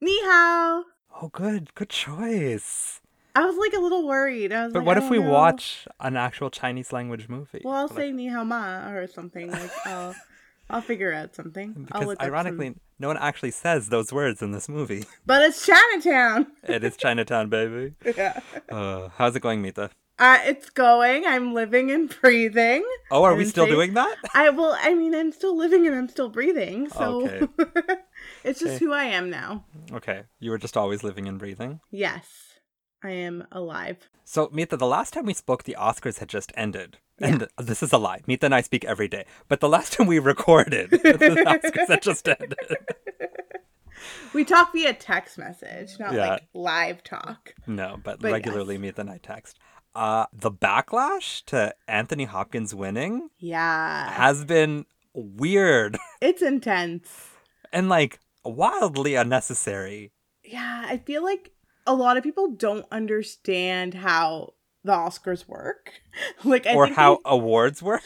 Ni hao! Oh, good choice. I was like a little worried. But what if we watch an actual Chinese language movie? Well, I'll say ni hao ma or something. I'll figure out something. Because ironically, no one actually says those words in this movie. But it's Chinatown. It is Chinatown, baby. Yeah. How's it going, Mita? It's going. I'm living and breathing. Oh, are we still doing that? I'm still living and I'm still breathing. So okay. It's just who I am now. Okay. You were just always living and breathing? Yes. I am alive. So, Mita, the last time we spoke, the Oscars had just ended. Yeah. And this is a lie. Mita and I speak every day. But the last time we recorded, the Oscars had just ended. We talk via text message, not like live talk. No, but regularly Mita and I text. The backlash to Anthony Hopkins winning has been weird. It's intense. And wildly unnecessary. Yeah, I feel like a lot of people don't understand how the Oscars work. Awards work.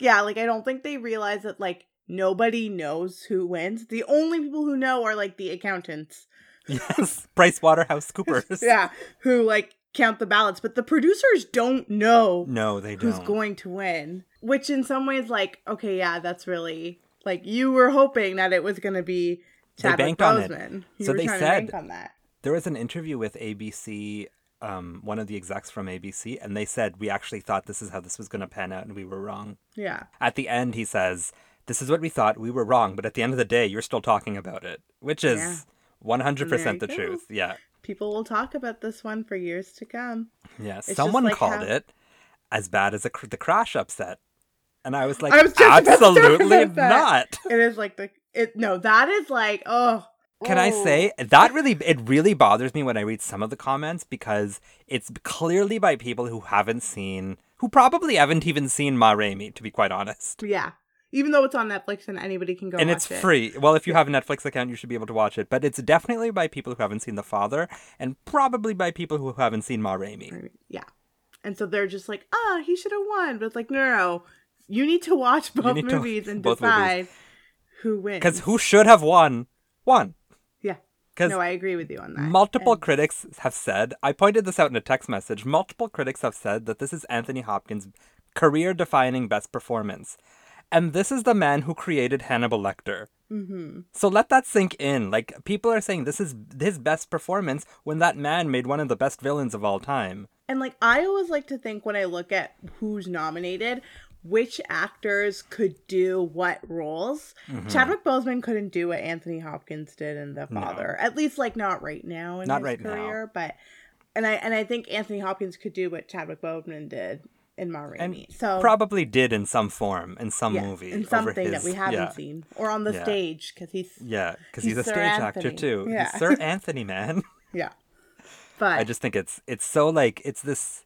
Yeah, I don't think they realize that nobody knows who wins. The only people who know are the accountants. Yes, PricewaterhouseCoopers. Yeah, who count the ballots, but the producers don't know. No, they don't. Who's going to win? Which in some ways that's really you were hoping that it was going to be Chadwick Boseman. So they said on that. There was an interview with ABC, one of the execs from ABC, and they said, we actually thought this is how this was going to pan out, and we were wrong. Yeah. At the end, he says, this is what we thought, we were wrong, but at the end of the day, you're still talking about it, which is 100% the truth. Yeah. People will talk about this one for years to come. Yeah. It's someone called it as bad as the crash upset. And I was like, absolutely not. It is that is Can I say, it really bothers me when I read some of the comments, because it's clearly by people who probably haven't even seen Ma Rainey, to be quite honest. Yeah. Even though it's on Netflix and anybody can go watch it. And it's free. Well, if you have a Netflix account, you should be able to watch it. But it's definitely by people who haven't seen The Father, and probably by people who haven't seen Ma Rainey. Yeah. And so they're just like, he should have won. But it's no. You need to watch both movies and decide who wins. Because who should have won. No, I agree with you on that. Multiple critics have said, I pointed this out in a text message, multiple critics have said that this is Anthony Hopkins' career-defining best performance. And this is the man who created Hannibal Lecter. Mm-hmm. So let that sink in. People are saying this is his best performance when that man made one of the best villains of all time. And, I always like to think when I look at who's nominated, which actors could do what roles. Mm-hmm. Chadwick Boseman couldn't do what Anthony Hopkins did in The Father. No. At least not right now in his career. But and I think Anthony Hopkins could do what Chadwick Boseman did in Ma Rainey. So probably did in some form, in some movie. In something that we haven't seen. Or on the stage, because he's a stage actor too. Yeah. He's Sir Anthony, man. Yeah. But I just think it's so it's this.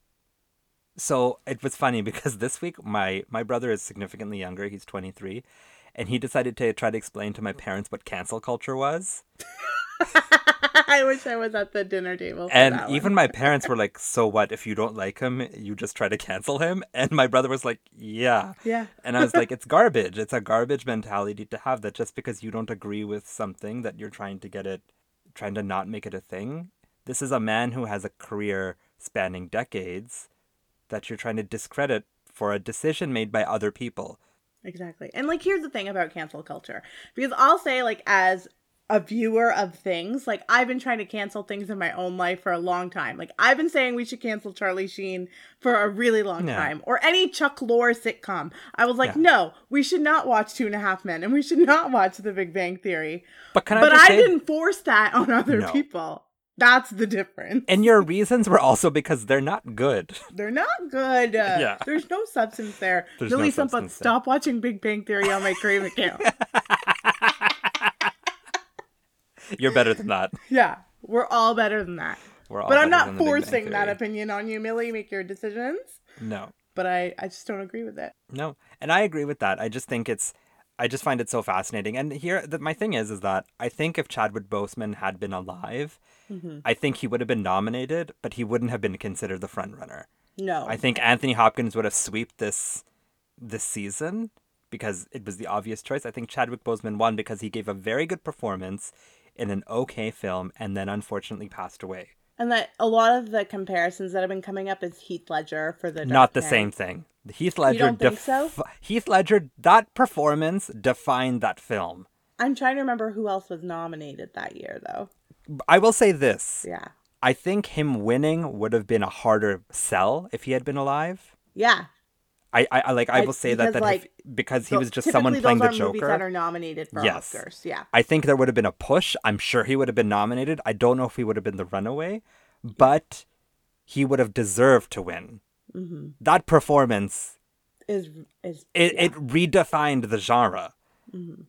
So it was funny because this week my brother is significantly younger. He's 23. And he decided to try to explain to my parents what cancel culture was. I wish I was at the dinner table. And even my parents were like, so what? If you don't like him, you just try to cancel him? And my brother was like, yeah. Yeah. And I was like, it's garbage. It's a garbage mentality to have that just because you don't agree with something that you're trying to not make it a thing. This is a man who has a career spanning decades that you're trying to discredit for a decision made by other people. Exactly. And here's the thing about cancel culture. Because I'll say as a viewer of things, I've been trying to cancel things in my own life for a long time. I've been saying we should cancel Charlie Sheen for a really long time. Or any Chuck Lorre sitcom. I was no, we should not watch Two and a Half Men. And we should not watch The Big Bang Theory. But I didn't force that on other people. That's the difference. And your reasons were also because they're not good. They're not good. Yeah. There's no substance there. There's Lily no Sumpa, stop watching Big Bang Theory on my Crave account. You're better than that. Yeah. We're all better than that. But I'm not forcing that opinion on you, Millie. Make your decisions. No. But I just don't agree with it. No. And I agree with that. I just think it's... I just find it so fascinating. And here, my thing is that I think if Chadwick Boseman had been alive, mm-hmm. I think he would have been nominated, but he wouldn't have been considered the frontrunner. No. I think Anthony Hopkins would have swept this season because it was the obvious choice. I think Chadwick Boseman won because he gave a very good performance in an okay film and then unfortunately passed away. And that a lot of the comparisons that have been coming up is Heath Ledger for the... Not the same thing. Heath Ledger. You don't think so? Heath Ledger, that performance defined that film. I'm trying to remember who else was nominated that year, though. I will say this. Yeah. I think him winning would have been a harder sell if he had been alive. Yeah. I will say because he was just someone playing the Joker. Typically, those are movies that are nominated for Oscars. Yeah. I think there would have been a push. I'm sure he would have been nominated. I don't know if he would have been the runaway, but he would have deserved to win. Mm-hmm. That performance it redefined the genre, mm-hmm.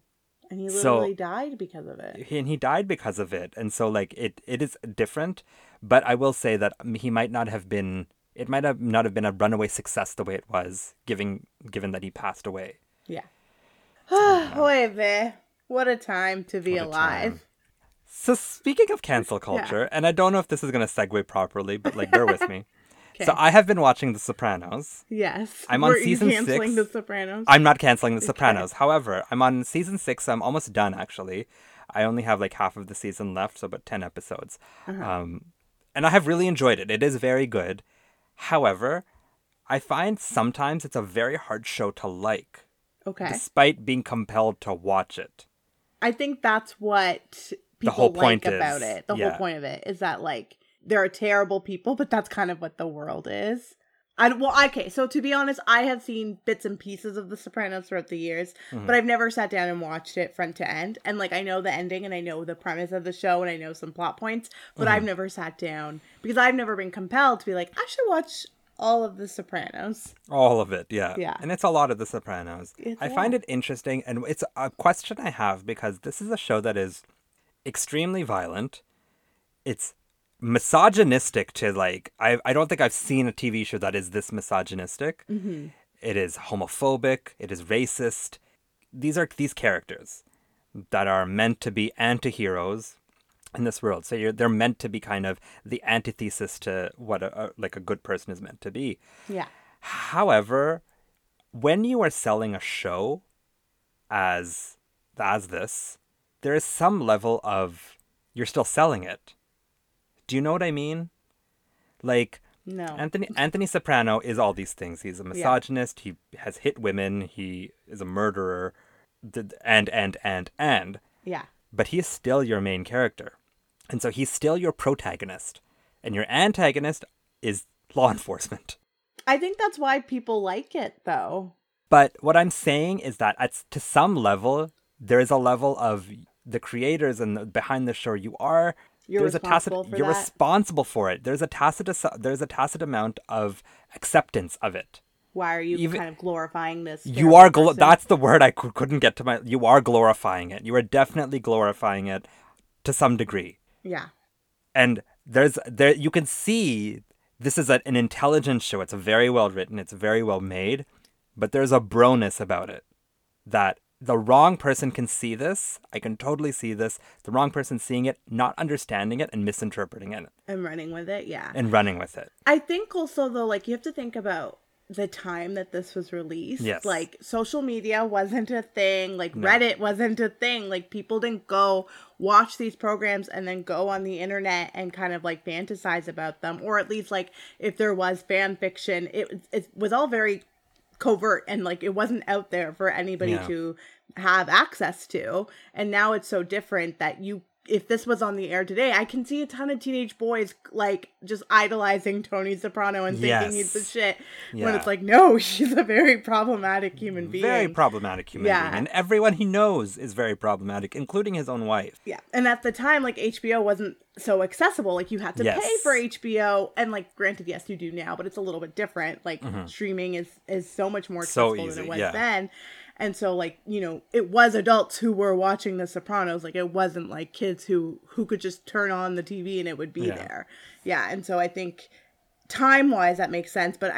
and he literally died because of it. And he died because of it, and so it is different. But I will say that he might not have been. It might have not have been a runaway success the way it was, given that he passed away. Yeah. However, what a time to be alive. So speaking of cancel culture, and I don't know if this is going to segue properly, but bear with me. Okay. So I have been watching The Sopranos. Yes. I'm on season 6. Are you canceling The Sopranos? I'm not canceling The Sopranos. Okay. However, I'm on season 6. So I'm almost done, actually. I only have half of the season left, so about 10 episodes. Uh-huh. And I have really enjoyed it. It is very good. However, I find sometimes it's a very hard show to like. Okay. Despite being compelled to watch it. I think that's what people like about it. The whole point of it is that there are terrible people, but that's kind of what the world is. So to be honest, I have seen bits and pieces of The Sopranos throughout the years, mm-hmm. but I've never sat down and watched it front to end. And I know the ending and I know the premise of the show and I know some plot points, but mm-hmm. I've never sat down because I've never been compelled to be I should watch all of The Sopranos. All of it, yeah. Yeah. And it's a lot of The Sopranos. I find it interesting. And it's a question I have because this is a show that is extremely violent. It's misogynistic to I don't think I've seen a TV show that is this misogynistic. Mm-hmm. It is homophobic. It is racist. These are these characters that are meant to be anti-heroes in this world. So they're meant to be kind of the antithesis to what a good person is meant to be. Yeah. However, when you are selling a show as this, there is some level of you're still selling it. Do you know what I mean? No. Anthony Soprano is all these things. He's a misogynist. Yeah. He has hit women. He is a murderer. And. Yeah. But he is still your main character. And so he's still your protagonist. And your antagonist is law enforcement. I think that's why people like it, though. But what I'm saying is that to some level, there is a level of the creators and behind the show you are... You're responsible for it. There's a tacit amount of acceptance of it. Why are you kind of glorifying this? You are that's the word I couldn't get to my. You are glorifying it. You are definitely glorifying it to some degree. Yeah. And there you can see this is an intelligent show. It's very well written. It's very well made, but there's a broness about it that. The wrong person can see this. I can totally see this. The wrong person seeing it, not understanding it, and misinterpreting it. And running with it, yeah. And running with it. I think also, though, you have to think about the time that this was released. Yes. Social media wasn't a thing. No. Reddit wasn't a thing. People didn't go watch these programs and then go on the internet and kind of, fantasize about them. Or at least, if there was fan fiction, it was all very... covert and it wasn't out there for anybody to have access to, and now it's so different that you if this was on the air today, I can see a ton of teenage boys like just idolizing Tony Soprano and thinking he's the shit. Yeah. When it's like, no, she's a very problematic human being. Very problematic human being. And everyone he knows is very problematic, including his own wife. Yeah. And at the time, like, HBO wasn't so accessible. Like, you had to pay for HBO. And, like, granted, yes, you do now, but it's a little bit different. Like, streaming is so much more accessible than it was then. And so, like, you know, it was adults who were watching The Sopranos. Like, it wasn't, like, kids who could just turn on the TV and it would be there. Yeah, and so I think time-wise that makes sense. But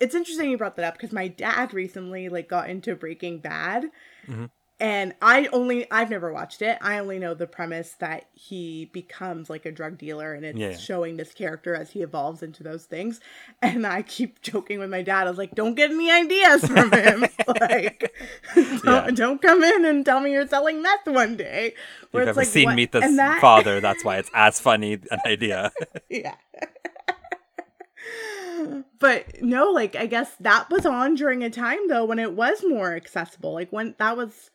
it's interesting you brought that up because my dad recently, like, got into Breaking Bad. Mm-hmm. And I've never watched it. I only know the premise that he becomes like a drug dealer and it's showing this character as he evolves into those things. And I keep joking with my dad. I was like, don't get any ideas from him. Like, don't come in and tell me you're selling meth one day. Where You've it's ever like, seen Mita's father. That's why it's as funny an idea. Yeah. But no, like, I guess that was on during a time, though, when it was more accessible. Like, when that was...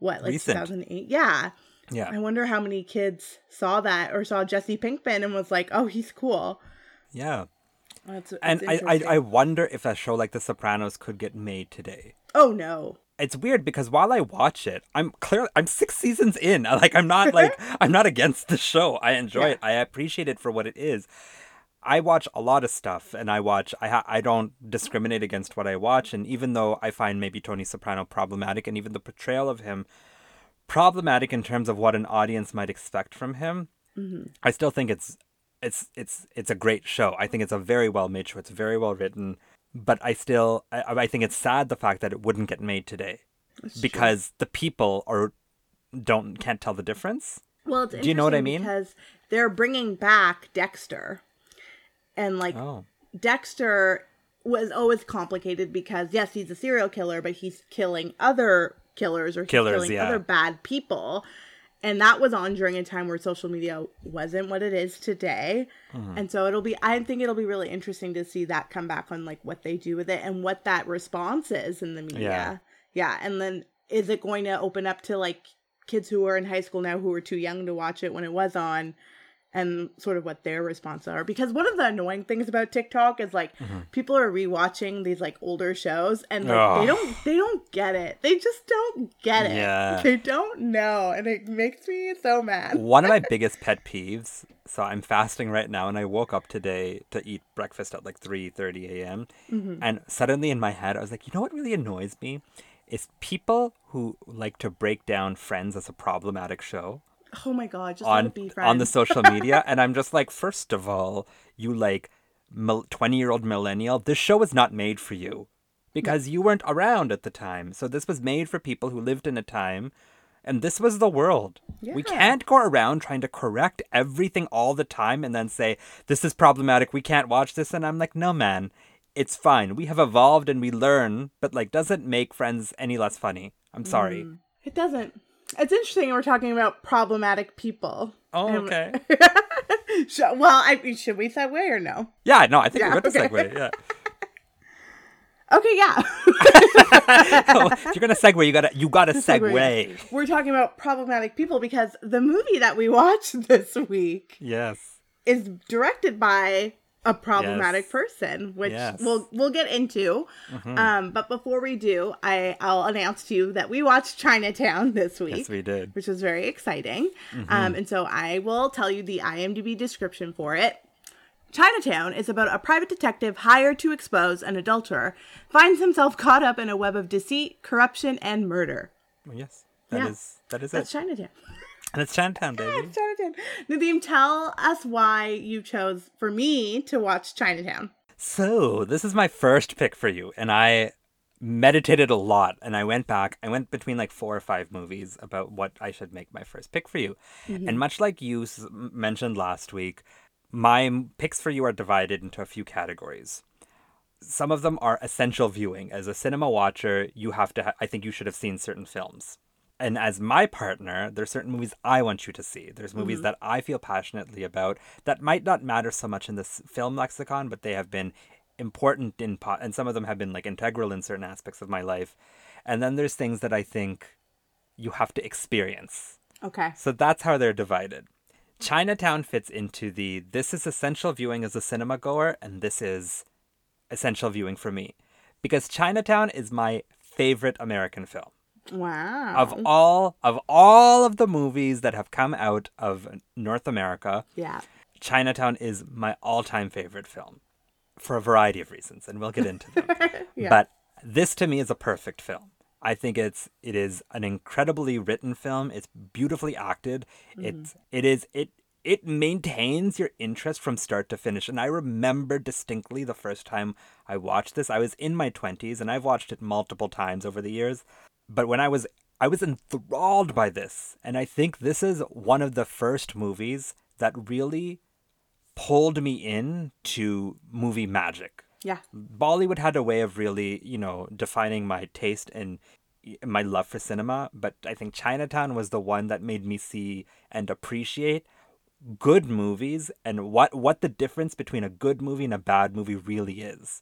What, like 2008? Yeah. Yeah. I wonder how many kids saw that or saw Jesse Pinkman and was like, oh, he's cool. Yeah. And I wonder if a show like The Sopranos could get made today. Oh, no. It's weird because while I watch it, I'm 6 seasons in. Like, I'm not against the show. I enjoy it. I appreciate it for what it is. I watch a lot of stuff and I don't discriminate against what I watch. And even though I find maybe Tony Soprano problematic and even the portrayal of him problematic in terms of what an audience might expect from him, I still think it's a great show. I think it's a very well-made show. It's very well written, but I think it's sad the fact that it wouldn't get made today. That's because the people can't tell the difference. Well, it's interesting. Do you know what I mean? Because they're bringing back Dexter. And, like, Dexter was always complicated because, yes, he's a serial killer, but he's killing other killers or other bad people. And that was on during a time where social media wasn't what it is today. Mm-hmm. And so I think it'll be really interesting to see that come back on, like, what they do with it and what that response is in the media. Yeah. And then is it going to open up to, like, kids who are in high school now who are too young to watch it when it was on? And sort of what their responses are. Because one of the annoying things about TikTok is, like, people are rewatching these, like, older shows. And, like, they don't get it. They just don't get it. Yeah. They don't know. And it makes me so mad. One of my biggest pet peeves. So I'm fasting right now. And I woke up today to eat breakfast at, like, 3:30 a.m. Mm-hmm. And suddenly in my head, I was like, you know what really annoys me? Is people who like to break down Friends as a problematic show. Oh my God, just on, let it be, Friends. On the social media. And I'm just like, first of all, you, like, 20-year-old millennial, this show was not made for you because you weren't around at the time. So this was made for people who lived in a time, and this was the world. Yeah. We can't go around trying to correct everything all the time and then say, this is problematic, we can't watch this. And I'm like, no, man, it's fine. We have evolved and we learn, but, like, doesn't make Friends any less funny. I'm sorry. It doesn't. It's interesting we're talking about problematic people. Oh, okay. Well, should we segue or no? Yeah, no, I think we're good to segue, yeah. Okay, yeah. So if you're going to segue, you gotta segue. We're talking about problematic people because the movie that we watched this week is directed by a problematic person, which we'll get into. Mm-hmm. But before we do, I'll announce to you that we watched Chinatown this week. Yes, we did. Which was very exciting. Mm-hmm. And so I will tell you the IMDb description for it. Chinatown is about a private detective hired to expose an adulterer, finds himself caught up in a web of deceit, corruption, and murder. Yes, that's it. That's Chinatown. And it's Chinatown, baby. Yeah, it's Chinatown. Nadeem, tell us why you chose for me to watch Chinatown. So this is my first pick for you. And I meditated a lot. And I went back. I went between like 4 or 5 movies about what I should make my first pick for you. Mm-hmm. And much like you mentioned last week, my picks for you are divided into a few categories. Some of them are essential viewing. As a cinema watcher, you have to. I think you should have seen certain films. And as my partner, there's certain movies I want you to see. There's movies that I feel passionately about that might not matter so much in this film lexicon, but they have been important and some of them have been like integral in certain aspects of my life. And then there's things that I think you have to experience. Okay. So that's how they're divided. Chinatown fits into the, this is essential viewing as a cinema goer, and this is essential viewing for me. Because Chinatown is my favorite American film. Wow. Of all of the movies that have come out of North America, yeah, Chinatown is my all-time favorite film for a variety of reasons, and we'll get into them. Yeah. But this to me is a perfect film. I think it is an incredibly written film. It's beautifully acted. Mm-hmm. It maintains your interest from start to finish. And I remember distinctly the first time I watched this. I was in my 20s, and I've watched it multiple times over the years. But when I was enthralled by this. And I think this is one of the first movies that really pulled me in to movie magic. Yeah. Bollywood had a way of really, defining my taste and my love for cinema. But I think Chinatown was the one that made me see and appreciate good movies and what the difference between a good movie and a bad movie really is.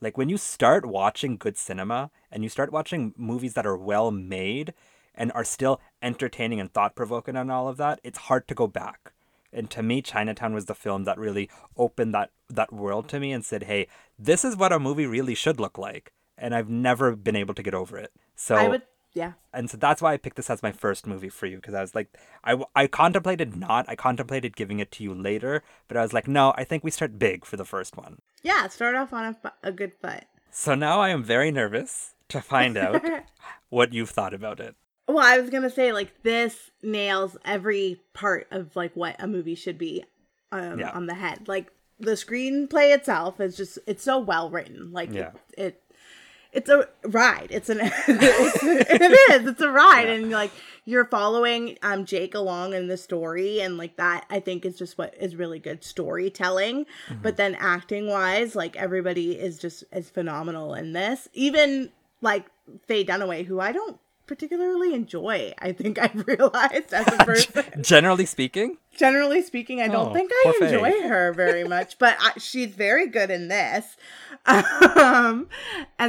Like, when you start watching good cinema and you start watching movies that are well made and are still entertaining and thought-provoking and all of that, it's hard to go back. And to me, Chinatown was the film that really opened that world to me and said, hey, this is what a movie really should look like. And I've never been able to get over it. So I would, yeah. And so that's why I picked this as my first movie for you, because I was like, I contemplated giving it to you later, but I was like, no, I think we start big for the first one. Yeah, start off on a good foot. So now I am very nervous to find out what you've thought about it. Well, I was going to say, this nails every part of, what a movie should be on the head. The screenplay itself is just, it's so well written. It's a ride. It's a ride. Yeah. And, you're following Jake along in the story. And, that, I think, is just what is really good storytelling. Mm-hmm. But then acting-wise, everybody is phenomenal in this. Even, Faye Dunaway, who I don't particularly enjoy, I think I've realized as a person. Generally speaking, I don't think I enjoy her very much, but she's very good in this. And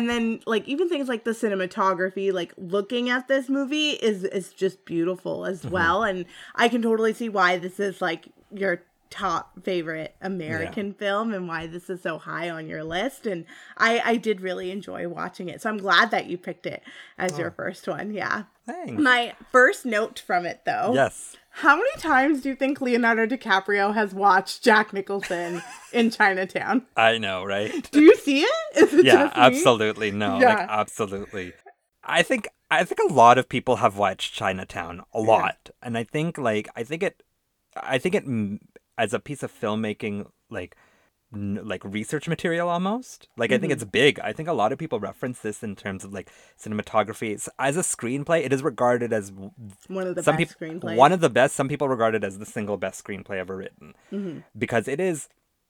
then even things like the cinematography, looking at this movie is just beautiful as well. Mm-hmm. And I can totally see why this is your top favorite American film and why this is so high on your list. And I did really enjoy watching it. So I'm glad that you picked it as your first one. Yeah. Thanks. My first note from it, though. Yes. How many times do you think Leonardo DiCaprio has watched Jack Nicholson in Chinatown? I know, right? Do you see it? Is it just me? Absolutely. No, yeah. Absolutely. I think a lot of people have watched Chinatown a lot. Yeah. And I think I think it as a piece of filmmaking, research material almost. I think it's big. I think a lot of people reference this in terms of, cinematography. As a screenplay, it is regarded as one of the best screenplays. One of the best. Some people regard it as the single best screenplay ever written. Mm-hmm. Because it is...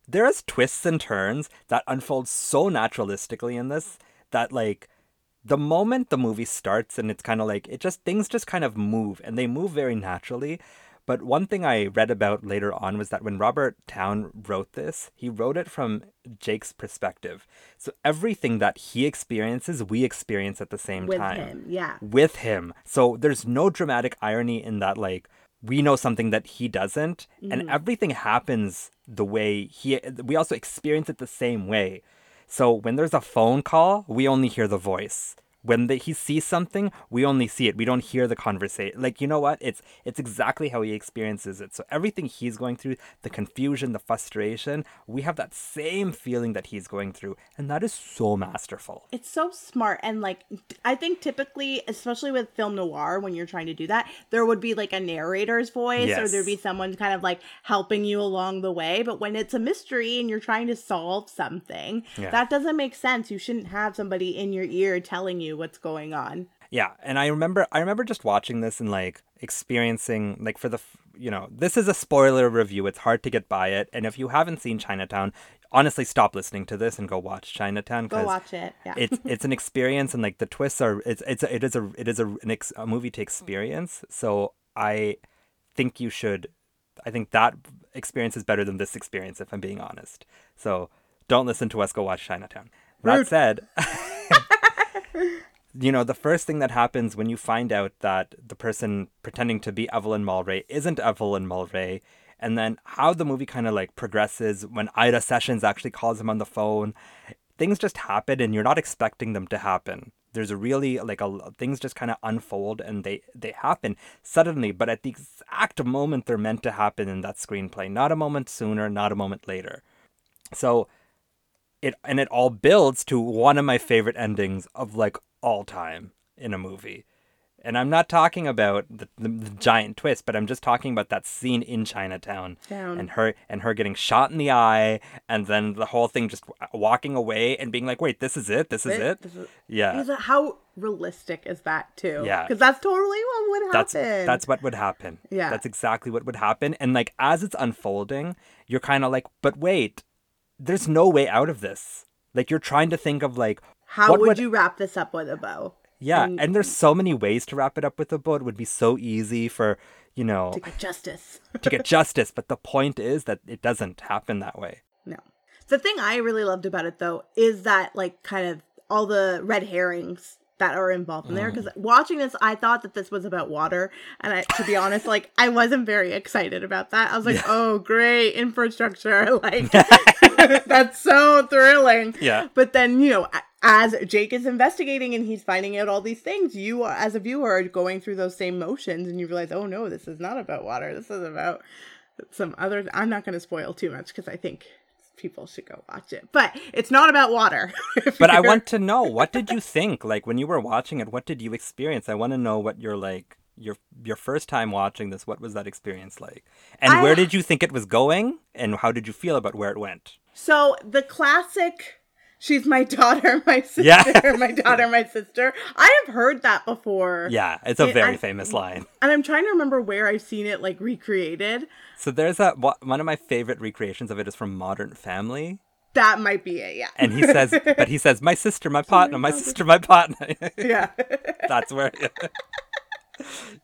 There is twists and turns that unfold so naturalistically in this that, the moment the movie starts and it's kind of things just kind of move. And they move very naturally. But one thing I read about later on was that when Robert Towne wrote this, he wrote it from Jake's perspective. So everything that he experiences, we experience at the same time. With him, yeah. With him. So there's no dramatic irony in that, we know something that he doesn't. Mm-hmm. And everything happens the way we also experience it the same way. So when there's a phone call, we only hear the voice. When he sees something, we only see it. We don't hear the conversation. You know what? It's exactly how he experiences it. So everything he's going through, the confusion, the frustration, we have that same feeling that he's going through. And that is so masterful. It's so smart. And, I think typically, especially with film noir, when you're trying to do that, there would be, a narrator's voice. Yes. Or there'd be someone kind of, helping you along the way. But when it's a mystery and you're trying to solve something, that doesn't make sense. You shouldn't have somebody in your ear telling you what's going on. Yeah. And I remember just watching this and experiencing for the this is a spoiler review. It's hard to get by it, and if you haven't seen Chinatown, honestly stop listening to this and go watch Chinatown. Go watch it. Yeah. it's an experience, and the twists are it is a movie to experience. So I think that experience is better than this experience, if I'm being honest. So don't listen to us, go watch Chinatown. That said you know, the first thing that happens when you find out that the person pretending to be Evelyn Mulwray isn't Evelyn Mulwray, and then how the movie kind of like progresses when Ida Sessions actually calls him on the phone, things just happen and you're not expecting them to happen. There's a really like a, things just kind of unfold and they happen suddenly, but at the exact moment they're meant to happen in that screenplay, not a moment sooner, not a moment later. So it all builds to one of my favorite endings of like all time in a movie. And I'm not talking about the giant twist, but I'm just talking about that scene in Chinatown and her getting shot in the eye, and then the whole thing just walking away and being like, wait, this is it? Yeah. How realistic is that too? Yeah. Because that's totally what would happen. That's what would happen. Yeah. That's exactly what would happen. And like as it's unfolding, you're kind of like, but wait, there's no way out of this. Like you're trying to think of like, how would you wrap this up with a bow? Yeah, and there's so many ways to wrap it up with a bow. It would be so easy for, you know... to get justice. But the point is that it doesn't happen that way. No. The thing I really loved about it, though, is that, like, kind of all the red herrings that are involved in there. Because watching this, I thought that this was about water. And to be honest, like, I wasn't very excited about that. I was like, oh, great, infrastructure. Like, that's so thrilling. Yeah. But then, you know... as Jake is investigating and he's finding out all these things, you are, as a viewer, are going through those same motions and you realize, oh no, this is not about water. This is about some other... I'm not going to spoil too much because I think people should go watch it. But it's not about water. But I want to know, what did you think? Like when you were watching it, what did you experience? I want to know what you're like... Your first time watching this, what was that experience like? And where did you think it was going? And how did you feel about where it went? So the classic... she's my daughter, my sister, my daughter, my sister. I have heard that before. Yeah, it's a very famous line. And I'm trying to remember where I've seen it, like, recreated. So there's one of my favorite recreations of it is from Modern Family. That might be it, yeah. And he says, my sister, my partner, my sister, my partner. Yeah. That's where,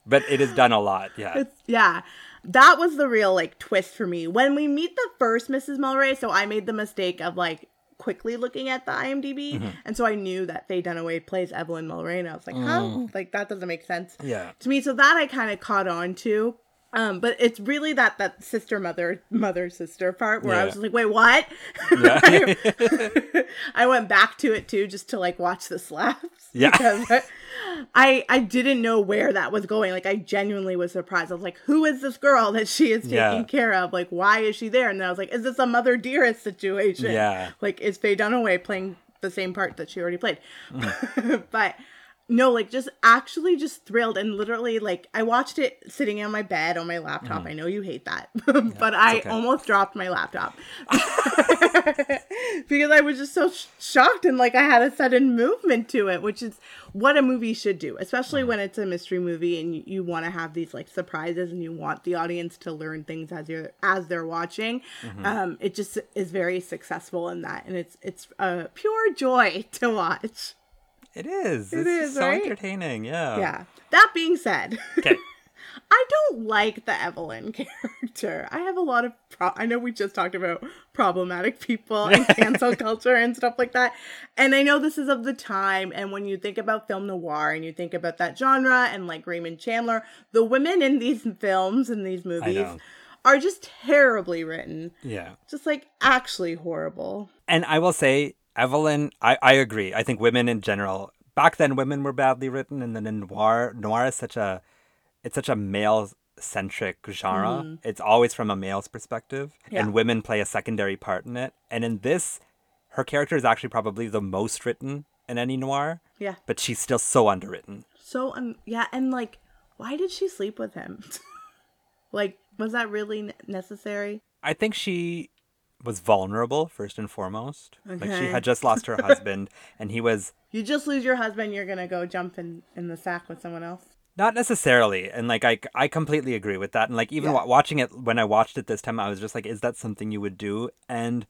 but it is done a lot, yeah. Yeah. That was the real, like, twist for me. When we meet the first Mrs. Mulwray, so I made the mistake of, like, quickly looking at the IMDb, and so I knew that Faye Dunaway plays Evelyn Mulwray, and I was like, huh? Like, that doesn't make sense to me. So that I kind of caught on to, but it's really that sister, mother, sister part where I was just like, wait, what? Yeah. I went back to it too, just to like watch the slaps. Yeah, because I didn't know where that was going. Like, I genuinely was surprised. I was like, who is this girl that she is taking care of? Like, why is she there? And then I was like, is this a Mother Dearest situation? Yeah. Like, is Faye Dunaway playing the same part that she already played? But no, like, just actually just thrilled. And literally, like, I watched it sitting on my bed on my laptop. I know you hate that, but I almost dropped my laptop because I was just so shocked, and like I had a sudden movement to it, which is what a movie should do, especially when it's a mystery movie and you want to have these like surprises and you want the audience to learn things as they're watching. It just is very successful in that, and it's a pure joy to watch. It is. It's so entertaining, yeah. Yeah. That being said, I don't like the Evelyn character. I have a lot of... I know we just talked about problematic people and cancel culture and stuff like that. And I know this is of the time. And when you think about film noir and you think about that genre and like Raymond Chandler, the women in these films and these movies are just terribly written. Yeah. Just like actually horrible. And I will say... Evelyn, I agree. I think women in general, back then women were badly written, and then in noir is such a male-centric genre. It's always from a male's perspective, and women play a secondary part in it. And in this, her character is actually probably the most written in any noir. Yeah. But she's still so underwritten. So, and like, why did she sleep with him? Like, was that really necessary? I think she... was vulnerable first and foremost. Okay. Like, she had just lost her husband, and he was... You just lose your husband, you're gonna go jump in the sack with someone else? Not necessarily. And like I completely agree with that. And like even watching it, when I watched it this time, I was just like, is that something you would do? And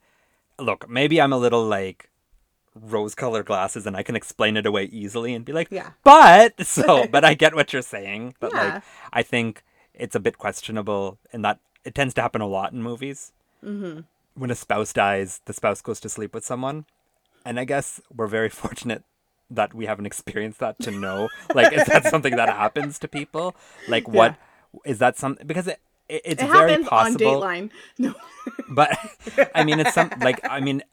look, maybe I'm a little like rose-colored glasses and I can explain it away easily and be like, but I get what you're saying. But like, I think it's a bit questionable, and that it tends to happen a lot in movies. When a spouse dies, the spouse goes to sleep with someone. And I guess we're very fortunate that we haven't experienced that to know, like, is that something that happens to people? Like, what is that something? Because it's very possible. On Dateline. No. But I mean, it's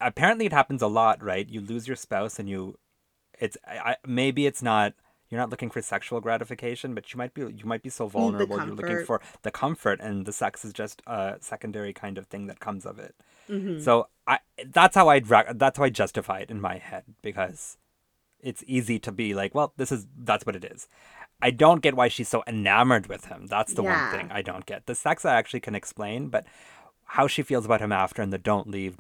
apparently it happens a lot, right? You lose your spouse and maybe it's not, you're not looking for sexual gratification, but you might be so vulnerable. You're looking for the comfort, and the sex is just a secondary kind of thing that comes of it. Mm-hmm. So that's how I justify it in my head, because it's easy to be like, well, that's what it is. I don't get why she's so enamored with him. That's the one thing I don't get. The sex I actually can explain, but how she feels about him after and the don't leave,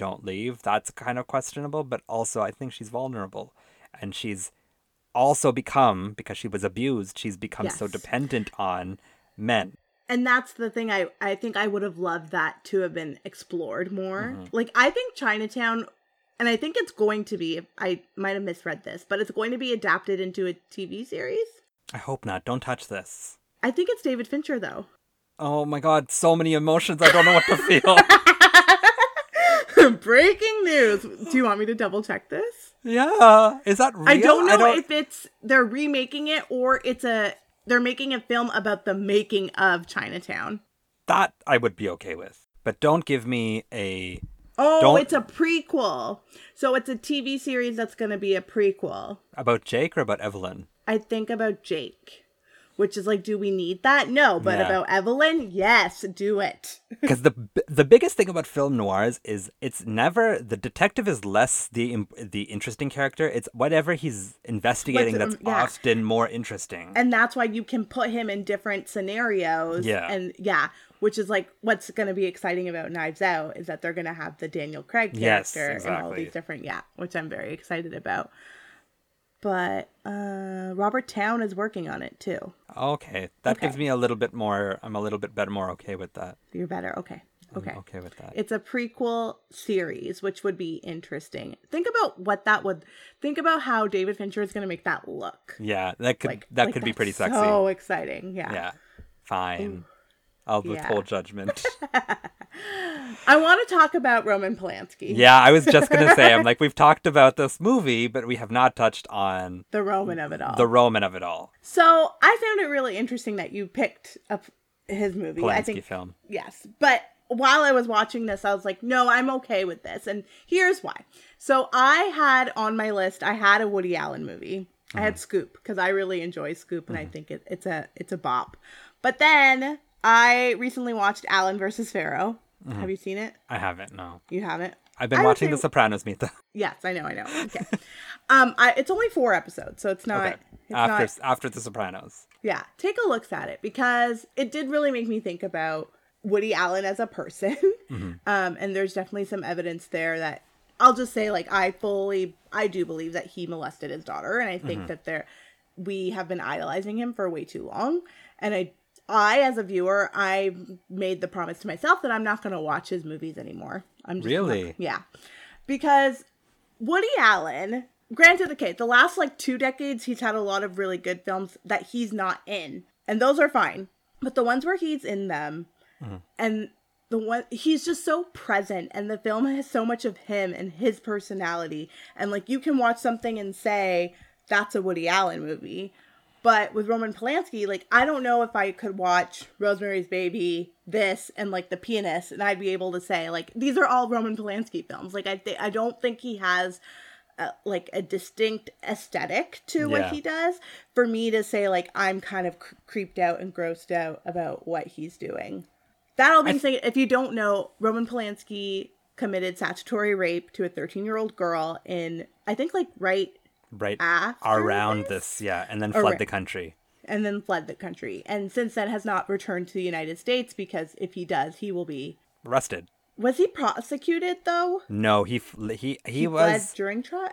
that's kind of questionable. But also, I think she's vulnerable, and she's also become, because she was abused, she's become so dependent on men. And that's the thing. I think I would have loved that to have been explored more. Mm-hmm. Like, I think Chinatown, and I think it's going to be, I might have misread this, but it's going to be adapted into a TV series. I hope not. Don't touch this. I think it's David Fincher, though. Oh my God, so many emotions. I don't know what to feel. Breaking news. Do you want me to double check this? Yeah. Is that real? I don't know if it's, they're remaking it, or they're making a film about the making of Chinatown. That I would be okay with. But don't give me a... it's a prequel. So it's a TV series that's going to be a prequel. About Jake or about Evelyn? I think about Jake, which is like, do we need that? No, but about Evelyn, yes, do it. Because the biggest thing about film noirs is it's never, the detective is less the interesting character. It's whatever he's investigating often more interesting. And that's why you can put him in different scenarios. Yeah. And which is like what's going to be exciting about Knives Out is that they're going to have the Daniel Craig character and all these different, which I'm very excited about. But Robert Towne is working on it, too. Okay. That gives me a little bit more. I'm a little bit better, more okay with that. You're better. Okay. I'm okay with that. It's a prequel series, which would be interesting. Think about how David Fincher is going to make that look. Yeah. That could be pretty sexy. So exciting. Yeah. Yeah. Fine. Ooh. I'll withhold judgment. I want to talk about Roman Polanski. Yeah, I was just going to say, I'm like, we've talked about this movie, but we have not touched on... The Roman of it all. So I found it really interesting that you picked up his movie. Polanski film. Yes. But while I was watching this, I was like, no, I'm okay with this. And here's why. So I had on my list, I had a Woody Allen movie. Mm-hmm. I had Scoop, because I really enjoy Scoop, and I think it's a bop. But then... I recently watched Allen versus Farrow. Mm-hmm. Have you seen it? I haven't, no. You haven't? I've been watching The Sopranos, Mita. Yes, I know. Okay. It's only 4 episodes, so it's not... Okay. It's after The Sopranos. Yeah. Take a look at it, because it did really make me think about Woody Allen as a person. Mm-hmm. And there's definitely some evidence there that... I'll just say, like, I do believe that he molested his daughter, and I think that we have been idolizing him for way too long. And I, as a viewer, I made the promise to myself that I'm not going to watch his movies anymore. I'm just really? Not, Because Woody Allen, granted, okay, the last, 2 decades, he's had a lot of really good films that he's not in. And those are fine. But the ones where he's in them, and the one, he's just so present. And the film has so much of him and his personality. And, you can watch something and say, that's a Woody Allen movie. But with Roman Polanski, I don't know if I could watch Rosemary's Baby, this, and, The Pianist, and I'd be able to say, these are all Roman Polanski films. I don't think he has, a distinct aesthetic to what he does. For me to say, I'm kind of creeped out and grossed out about what he's doing. That'll be saying, if you don't know, Roman Polanski committed statutory rape to a 13-year-old girl in, I think, right around this, and then fled the country. And since then has not returned to the United States, because if he does, he will be... Arrested. Was he prosecuted, though? No, he was... Fled during trial?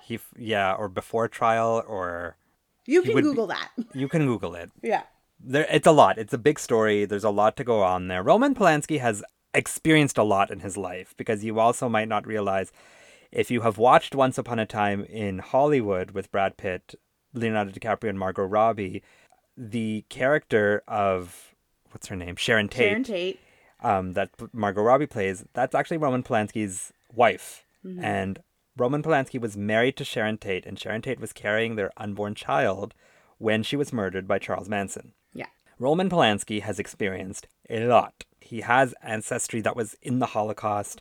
Or before trial, or... You can Google that. You can Google it. Yeah. It's a lot. It's a big story. There's a lot to go on there. Roman Polanski has experienced a lot in his life, because you also might not realize... If you have watched Once Upon a Time in Hollywood with Brad Pitt, Leonardo DiCaprio, and Margot Robbie, the character of, what's her name? Sharon Tate. That Margot Robbie plays, that's actually Roman Polanski's wife. Mm-hmm. And Roman Polanski was married to Sharon Tate, and Sharon Tate was carrying their unborn child when she was murdered by Charles Manson. Yeah. Roman Polanski has experienced a lot. He has ancestry that was in the Holocaust.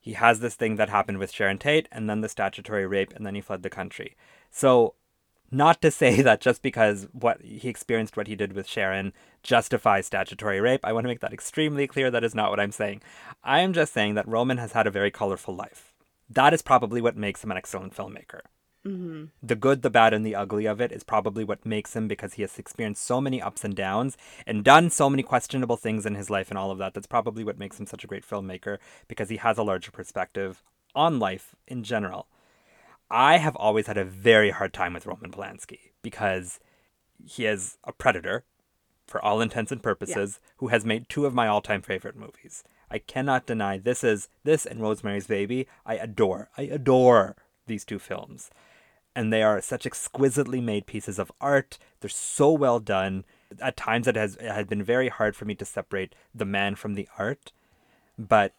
He has this thing that happened with Sharon Tate, and then the statutory rape, and then he fled the country. So not to say that just because what he experienced, what he did with Sharon, justifies statutory rape. I want to make that extremely clear. That is not what I'm saying. I am just saying that Roman has had a very colorful life. That is probably what makes him an excellent filmmaker. Mm-hmm. The good, the bad, and the ugly of it is probably what makes him, because he has experienced so many ups and downs and done so many questionable things in his life and all of that. That's probably what makes him such a great filmmaker, because he has a larger perspective on life in general. I have always had a very hard time with Roman Polanski because he is a predator, for all intents and purposes, who has made two of my all-time favorite movies. I cannot deny this and Rosemary's Baby. I adore these two films. And they are such exquisitely made pieces of art. They're so well done. At times it has been very hard for me to separate the man from the art. But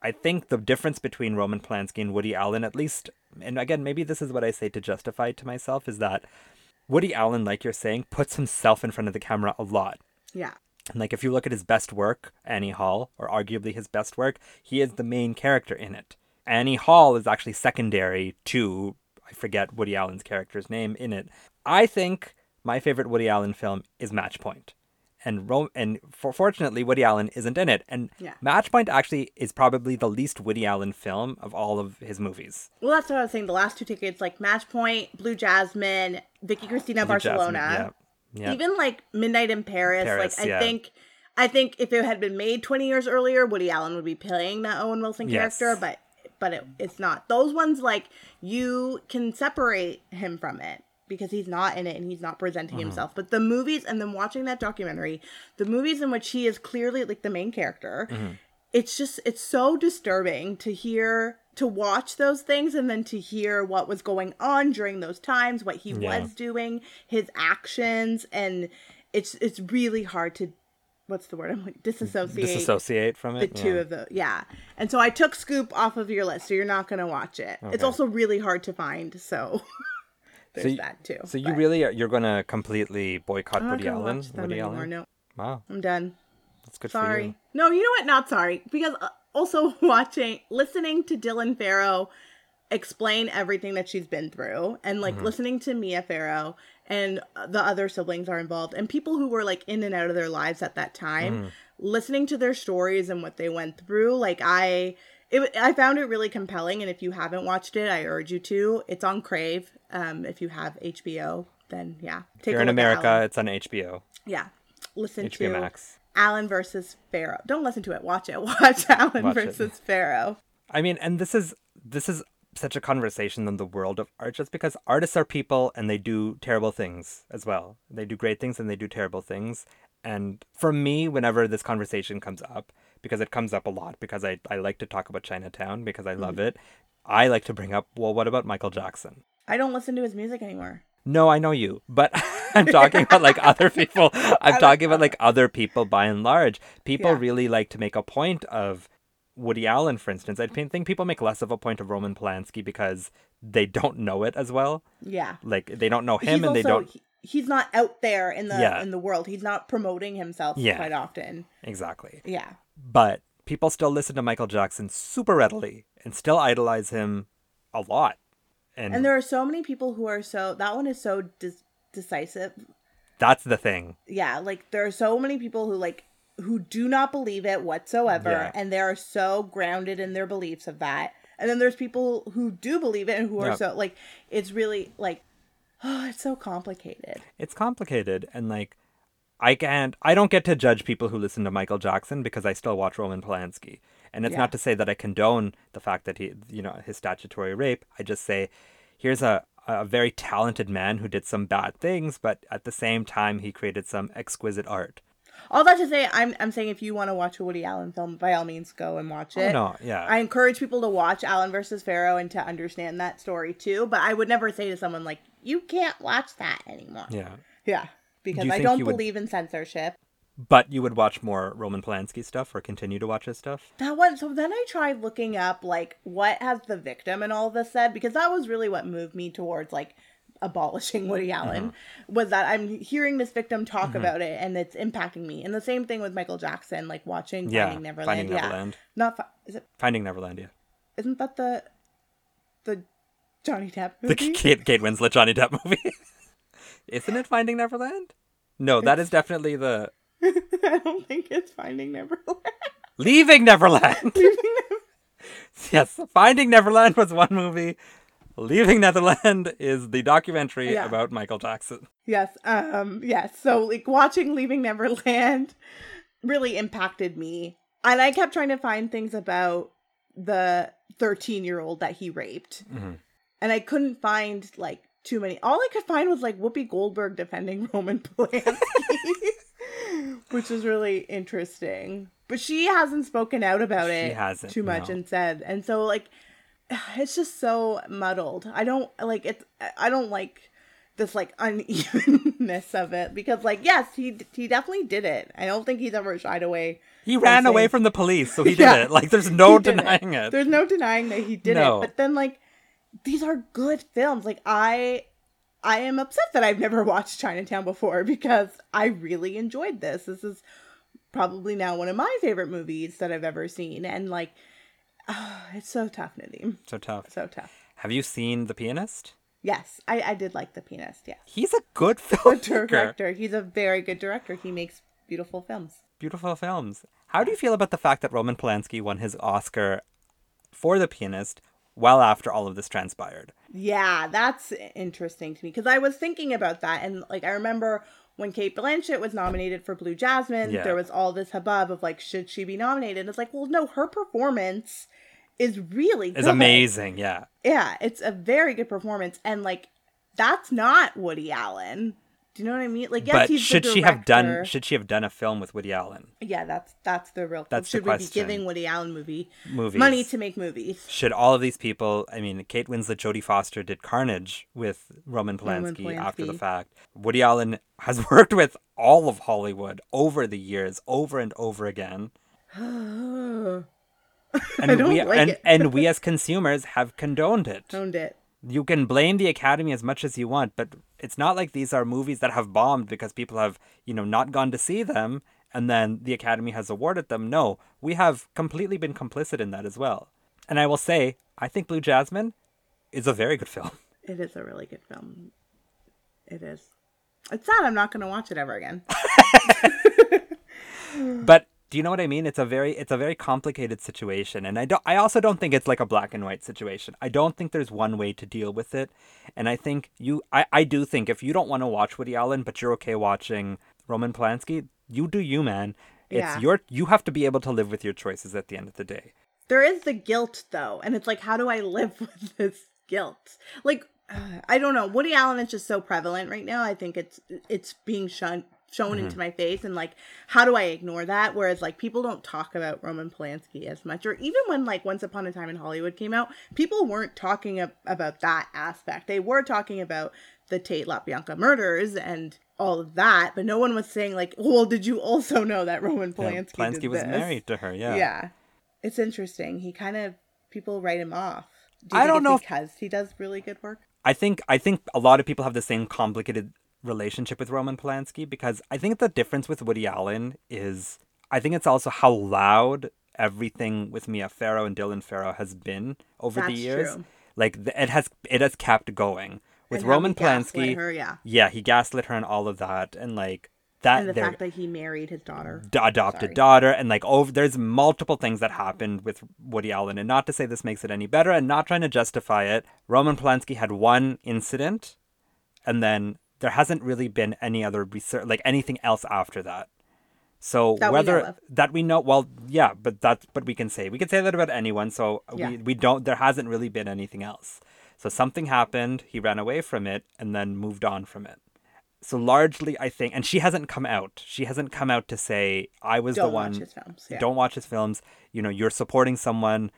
I think the difference between Roman Polanski and Woody Allen, at least, and again, maybe this is what I say to justify to myself, is that Woody Allen, like you're saying, puts himself in front of the camera a lot. Yeah. And like if you look at his best work, Annie Hall, or arguably his best work, he is the main character in it. Annie Hall is actually secondary to, I forget Woody Allen's character's name in it. I think my favorite Woody Allen film is Match Point. And fortunately, Woody Allen isn't in it. And Match Point actually is probably the least Woody Allen film of all of his movies. Well, that's what I was saying. The last two tickets, like Match Point, Blue Jasmine, Vicky Cristina Barcelona. Jasmine, yeah. Even like Midnight in Paris like I think if it had been made 20 years earlier, Woody Allen would be playing that Owen Wilson character. Yes. But it's not. Those ones, like, you can separate him from it, because he's not in it and he's not presenting himself. But the movies, and then watching that documentary, the movies in which he is clearly like the main character, it's so disturbing to watch those things, and then to hear what was going on during those times, what he was doing, his actions, and it's really hard to, what's the word? I'm like, disassociate from it. The two of the, And so I took Scoop off of your list, so you're not going to watch it. Okay. It's also really hard to find, so... There's that too. So but. You really are, you're going to completely boycott Woody Allen? No. Wow. I'm done. That's good for you. Sorry. No, you know what? Not sorry. Because also listening to Dylan Farrow explain everything that she's been through, and like listening to Mia Farrow and the other siblings are involved, and people who were like in and out of their lives at that time, listening to their stories and what they went through, like I found it really compelling, and if you haven't watched it, I urge you to. It's on Crave. If you have HBO, then take a look. If you're in America, it's on HBO. Yeah. Listen to Max. Allen versus Pharaoh. Don't listen to it. Watch it. Watch Allen versus Pharaoh. I mean, and this is such a conversation in the world of art, just because artists are people and they do terrible things as well. They do great things and they do terrible things. And for me, whenever this conversation comes up, because it comes up a lot, because I like to talk about Chinatown, because I love it, I like to bring up, well, what about Michael Jackson? I don't listen to his music anymore. No, I know you, but I'm talking about like other people. I'm talking about like other people by and large. People really like to make a point of Woody Allen, for instance. I think people make less of a point of Roman Polanski because they don't know it as well. Yeah. Like they don't know him, and they don't... He's not out there in the world. He's not promoting himself quite often. Exactly. Yeah. But people still listen to Michael Jackson super readily and still idolize him a lot. And there are so many people who are so... That one is so decisive. That's the thing. Yeah. Like, there are so many people who do not believe it whatsoever. Yeah. And they are so grounded in their beliefs of that. And then there's people who do believe it and who are so... Like, it's really like... Oh, it's so complicated. It's complicated. And like, I don't get to judge people who listen to Michael Jackson because I still watch Roman Polanski. And it's not to say that I condone the fact that he, his statutory rape. I just say, here's a very talented man who did some bad things, but at the same time, he created some exquisite art. All that to say, I'm saying if you want to watch a Woody Allen film, by all means, go and watch it. I encourage people to watch Allen versus Pharaoh and to understand that story too. But I would never say to someone like, you can't watch that anymore. Yeah. Yeah. Because I don't believe in censorship. But you would watch more Roman Polanski stuff or continue to watch his stuff? That was, so then I tried looking up, like, what has the victim and all of this said? Because that was really what moved me towards, like, abolishing Woody Allen, was that I'm hearing this victim talk about it and it's impacting me. And the same thing with Michael Jackson, like watching Finding Neverland. Finding Neverland, yeah. Isn't that the Johnny Depp movie? The Kate Winslet Johnny Depp movie? Isn't it Finding Neverland? No, that is definitely the... I don't think it's Finding Neverland. Leaving Neverland! Yes, Finding Neverland was one movie. Leaving Neverland is the documentary about Michael Jackson. Yes. So, like, watching Leaving Neverland really impacted me. And I kept trying to find things about the 13-year-old that he raped. Mm-hmm. And I couldn't find, like, too many. All I could find was, like, Whoopi Goldberg defending Roman Polanski, which is really interesting. But she hasn't spoken out about it too much and said. And so, like... it's just so muddled. I don't like this, like, unevenness of it, because, like, yes, he definitely did it. I don't think he's ever shied away. He ran away from the police, so he did it. Like, there's no denying it. There's no denying that he did it. But then, like, these are good films. Like, I am upset that I've never watched Chinatown before, because I really enjoyed this. This is probably now one of my favorite movies that I've ever seen, and, like, oh, it's so tough, Nadeem. So tough. Have you seen The Pianist? Yes, I did like The Pianist, yes. He's a good filmmaker. He's a very good director. He makes beautiful films. How do you feel about the fact that Roman Polanski won his Oscar for The Pianist well after all of this transpired? Yeah, that's interesting to me, because I was thinking about that, and, like, I remember... when Kate Blanchett was nominated for Blue Jasmine, there was all this hubbub of, like, should she be nominated? And it's like, well, no, her performance is really good. It's amazing, yeah. Yeah, it's a very good performance. And, like, that's not Woody Allen. Do you know what I mean? Like, yes, but he's the director. Should she have done a film with Woody Allen? Yeah, that's the real question. Should we be giving Woody Allen money to make movies? Should all of these people, I mean, Kate Winslet, Jodie Foster did Carnage with Roman Polanski after the fact. Woody Allen has worked with all of Hollywood over the years, over and over again. And we as consumers have condoned it. You can blame the Academy as much as you want, but it's not like these are movies that have bombed because people have, you know, not gone to see them and then the Academy has awarded them. No, we have completely been complicit in that as well. And I will say, I think Blue Jasmine is a very good film. It is a really good film. It is. It's sad I'm not going to watch it ever again. But do you know what I mean? It's a very complicated situation. And I also don't think it's like a black and white situation. I don't think there's one way to deal with it. And I think I do think if you don't want to watch Woody Allen, but you're okay watching Roman Polanski, you do you, man. You have to be able to live with your choices at the end of the day. There is the guilt, though. And it's like, how do I live with this guilt? Like, I don't know. Woody Allen is just so prevalent right now. I think it's being shown into my face, and, like, how do I ignore that? Whereas, like, people don't talk about Roman Polanski as much, or even when, like, Once Upon a Time in Hollywood came out, people weren't talking about that aspect. They were talking about the Tate LaBianca murders and all of that, but no one was saying, like, well, did you also know that Roman Polanski was married to her? Yeah, it's interesting. He kind of, people write him off. Do you think he does really good work? I think a lot of people have the same complicated relationship with Roman Polanski, because I think the difference with Woody Allen is, I think it's also how loud everything with Mia Farrow and Dylan Farrow has been over the years. True. Like, it has kept going. With Roman Polanski, he gaslit her and all of that, and, like, that, and the fact that he married his daughter, adopted daughter, and, like, there's multiple things that happened with Woody Allen, and not to say this makes it any better, and not trying to justify it. Roman Polanski had one incident, and then there hasn't really been any other research, like, anything else after that. So but we can say. We can say that about anyone. So there hasn't really been anything else. So something happened. He ran away from it and then moved on from it. So largely, I think, and she hasn't come out. She hasn't come out to say, I was the one. Don't watch his films. Yeah. Don't watch his films. You know, you're supporting someone.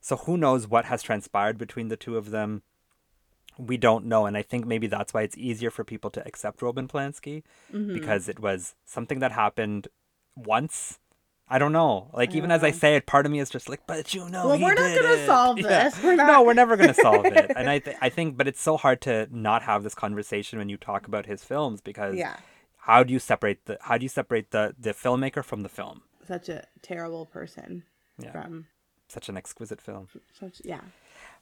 So who knows what has transpired between the two of them. We don't know, and I think maybe that's why it's easier for people to accept Roman Polanski, because it was something that happened once. I don't know. Like, even as I say it, part of me is just like, but you know, well, we're not going to solve this. We're not. No, we're never going to solve it. And I think, but it's so hard to not have this conversation when you talk about his films, because how do you separate the filmmaker from the film? Such a terrible person from such an exquisite film.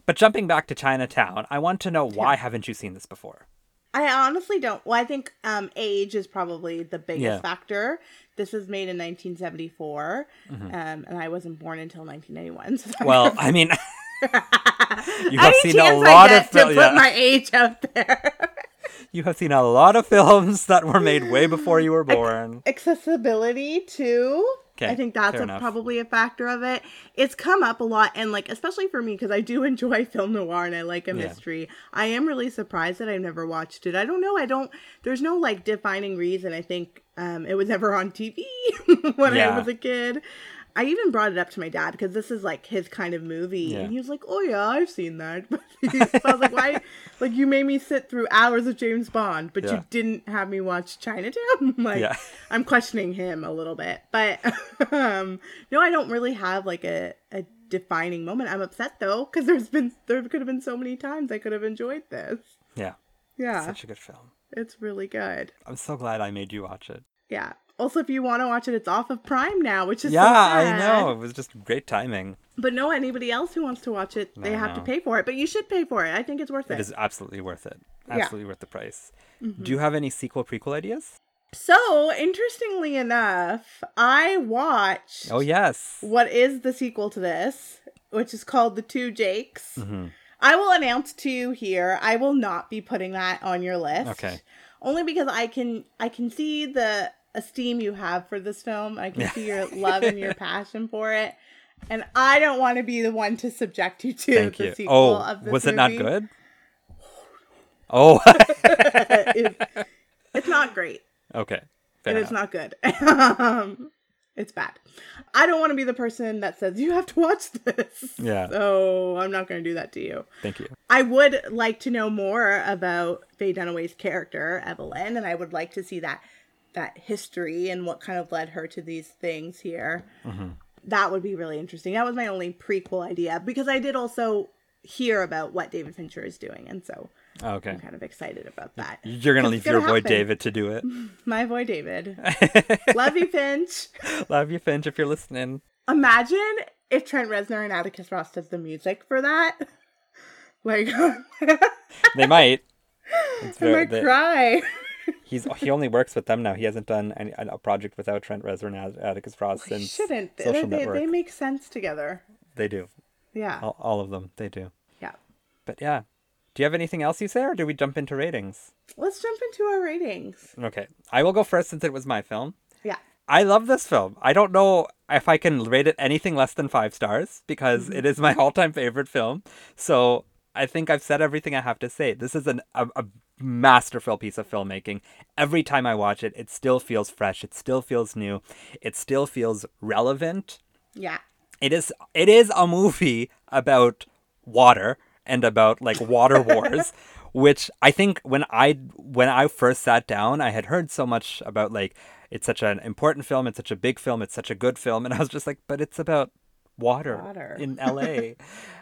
But jumping back to Chinatown, I want to know, why haven't you seen this before? I honestly don't. Well, I think age is probably the biggest factor. This was made in 1974, and I wasn't born until 1991. So I mean, you have seen a lot of films. Put my age out there. You have seen a lot of films that were made way before you were born. Accessibility, too. Okay, I think that's probably a factor of it. It's come up a lot, and like especially for me, because I do enjoy film noir and I like a mystery. I am really surprised that I've never watched it. I don't know. There's no like defining reason. I think it was never on TV when I was a kid. I even brought it up to my dad because this is like his kind of movie, and he was like, "Oh yeah, I've seen that." But so I was like, "Why? Like you made me sit through hours of James Bond, but you didn't have me watch Chinatown." Like I'm questioning him a little bit, but no, I don't really have like a defining moment. I'm upset though because there could have been so many times I could have enjoyed this. Yeah, such a good film. It's really good. I'm so glad I made you watch it. Yeah. Also, if you want to watch it, it's off of Prime now, which is so sad. I know. It was just great timing. But no, anybody else who wants to watch it, they have to pay for it. But you should pay for it. I think it's worth it. It is absolutely worth it. Absolutely worth the price. Mm-hmm. Do you have any sequel prequel ideas? So, interestingly enough, I watched... Oh, yes. What is the sequel to this, which is called The Two Jakes. Mm-hmm. I will announce to you here, I will not be putting that on your list. Okay. Only because I can see the... esteem you have for this film. I can see your love and your passion for it, and I don't want to be the one to subject you to the sequel of this movie. Was it not good? It's not great. Okay, fair enough. It's not good. It's bad. I don't want to be the person that says you have to watch this. Yeah. So I'm not going to do that to you. Thank you. I would like to know more about Faye Dunaway's character Evelyn, and I would like to see that history and what kind of led her to these things here. Mm-hmm. That would be really interesting. That was my only prequel idea, because I did also hear about what David Fincher is doing. And so I'm kind of excited about that. You're going to leave your boy David to do it. My boy David. Love you, Finch. Love you, Finch, if you're listening. Imagine if Trent Reznor and Atticus Ross does the music for that. Like, they might. They might cry. He only works with them now. He hasn't done a project without Trent Reznor and Atticus Ross since Social Network. They make sense together. They do. Yeah. All of them. They do. Yeah. But yeah. Do you have anything else you say, or do we jump into ratings? Let's jump into our ratings. Okay. I will go first since it was my film. Yeah. I love this film. I don't know if I can rate it anything less than 5 stars because it is my all-time favorite film. So I think I've said everything I have to say. This is a masterful piece of filmmaking. Every time I watch it still feels fresh, it still feels new, it still feels relevant. It is a movie about water and about like water wars, which I think when I first sat down, I had heard so much about like it's such an important film, it's such a big film, it's such a good film, and I was just like, but it's about water in LA.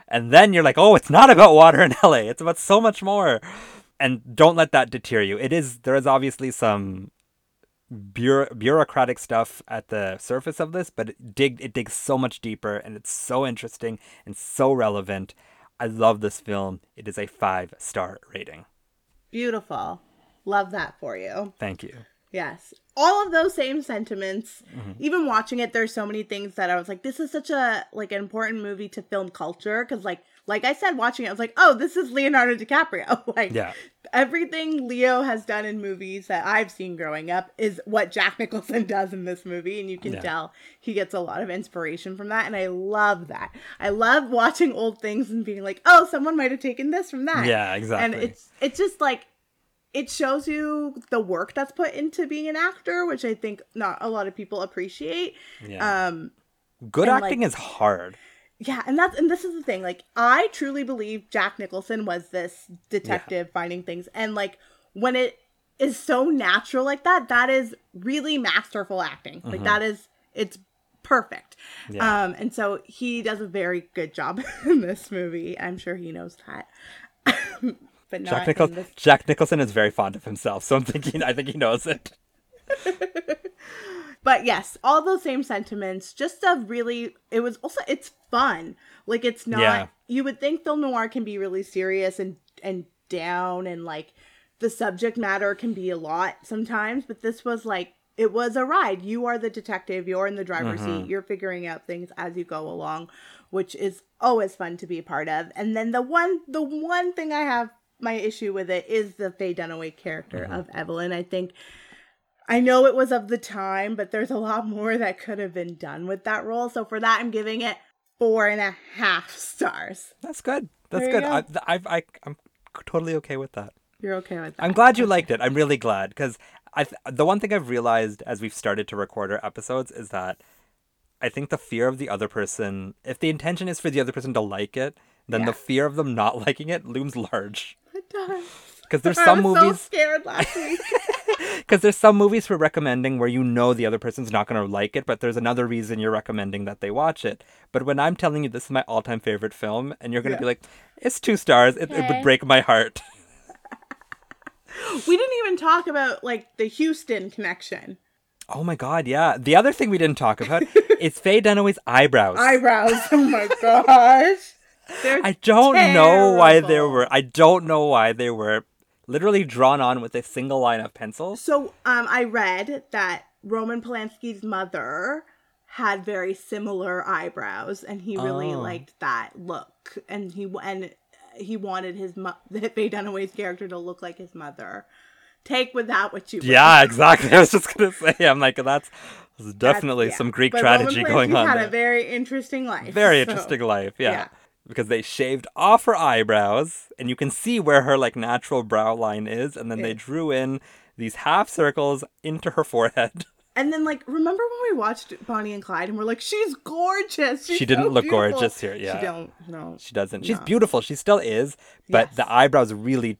And then you're like, oh, it's not about water in LA, it's about so much more. And don't let that deter you. There is obviously some bureaucratic stuff at the surface of this, but it digs so much deeper, and it's so interesting and so relevant. I love this film. It is a 5-star rating. Beautiful. Love that for you. Thank you. Yes. All of those same sentiments. Mm-hmm. Even watching it, there's so many things that I was like, this is such a like an important movie to film culture, because like I said, watching it, I was like, oh, this is Leonardo DiCaprio. Everything Leo has done in movies that I've seen growing up is what Jack Nicholson does in this movie. And you can tell he gets a lot of inspiration from that. And I love that. I love watching old things and being like, oh, someone might have taken this from that. Yeah, exactly. And it's just like, it shows you the work that's put into being an actor, which I think not a lot of people appreciate. Yeah. Good acting is hard. Yeah, and this is the thing. Like, I truly believe Jack Nicholson was this detective finding things. And like when it is so natural like that. That is really masterful acting. Mm-hmm. Like that is, it's perfect. Yeah. And so he does a very good job in this movie. I'm sure he knows that. But Jack Nicholson is very fond of himself, so I think he knows it. But yes, all those same sentiments, just a really, it's fun. Like it's not, You would think film noir can be really serious and down and like the subject matter can be a lot sometimes, but this was like, it was a ride. You are the detective. You're in the driver's seat. You're figuring out things as you go along, which is always fun to be a part of. And then the one thing I have my issue with it is the Faye Dunaway character of Evelyn. I think, I know it was of the time, but there's a lot more that could have been done with that role. So for that, I'm giving it 4.5 stars. That's good. That's good. I'm totally okay with that. You're okay with that. I'm glad you liked it. I'm really glad because the one thing I've realized as we've started to record our episodes is that I think the fear of the other person, if the intention is for the other person to like it, then the fear of them not liking it looms large. It does. Because there's some movies. I was so scared last week. Because there's some movies we're recommending where you know the other person's not going to like it, but there's another reason you're recommending that they watch it. But when I'm telling you this is my all-time favorite film, and you're going to be like, it's 2 stars, it would break my heart. We didn't even talk about, like, the Houston connection. Oh, my God, yeah. The other thing we didn't talk about is Faye Dunaway's eyebrows. Oh, my gosh. I don't know why they were literally drawn on with a single line of pencil. So I read that Roman Polanski's mother had very similar eyebrows, and he really liked that look, and he wanted his Faye Dunaway's character to look like his mother. Take with that what you will. Yeah, exactly. I was just gonna say. I'm like, that's definitely some Greek tragedy going on. She had a very interesting life. Yeah. Because they shaved off her eyebrows, and you can see where her like natural brow line is, and then they drew in these half circles into her forehead. And then, like, remember when we watched Bonnie and Clyde, and we're like, she's gorgeous. She didn't look gorgeous here. Yeah, she doesn't. She's beautiful. She still is, but the eyebrows really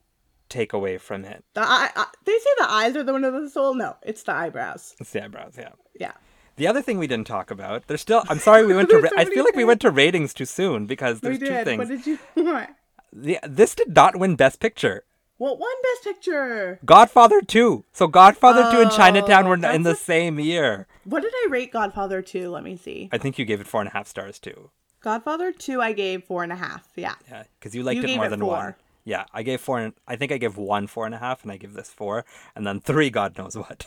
take away from it. They say the eyes are the window of the soul. No, it's the eyebrows. It's the eyebrows. Yeah. Yeah. The other thing we didn't talk about, there's still, I'm sorry we went to, I feel like we went to ratings too soon because there's two things. What did you want? This did not win Best Picture. What won Best Picture? Godfather 2. So Godfather 2 and Chinatown were in the same year. What did I rate Godfather 2? Let me see. I think you gave it 4.5 stars too. Godfather 2 I gave 4.5, yeah. Yeah, because you liked it more than 4. Yeah, I gave 4, and I think I gave 1 4.5, and I give this 4, and then 3, God knows what.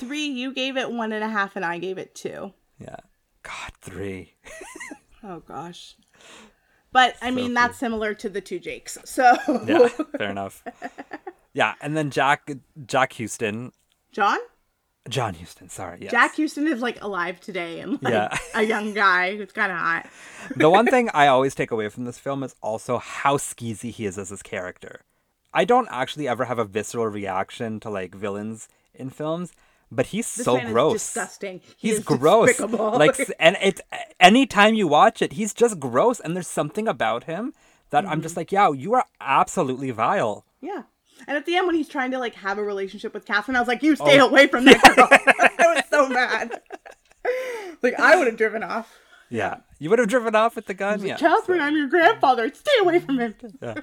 3, you gave it 1.5, and I gave it 2. Yeah. God, 3. Oh, gosh. But, I mean, that's similar to the 2 Jakes, so... Yeah, fair enough. Yeah, and then Jack Houston. John Huston, sorry, yes. Jack Huston is, like, alive today and, like, a young guy who's kind of hot. The one thing I always take away from this film is also how skeezy he is as his character. I don't actually ever have a visceral reaction to, like, villains in films, but this man gross is disgusting. He's gross, despicable. Like, and it's anytime you watch it, he's just gross, and there's something about him that I'm just like, yeah, you are absolutely vile. Yeah. And at the end when he's trying to like have a relationship with Catherine, I was like, you stay away from that girl. I was so mad. Like, I would have driven off. Yeah, you would have driven off with the gun. Yeah, Catherine, I'm your grandfather, stay away from him. Yeah.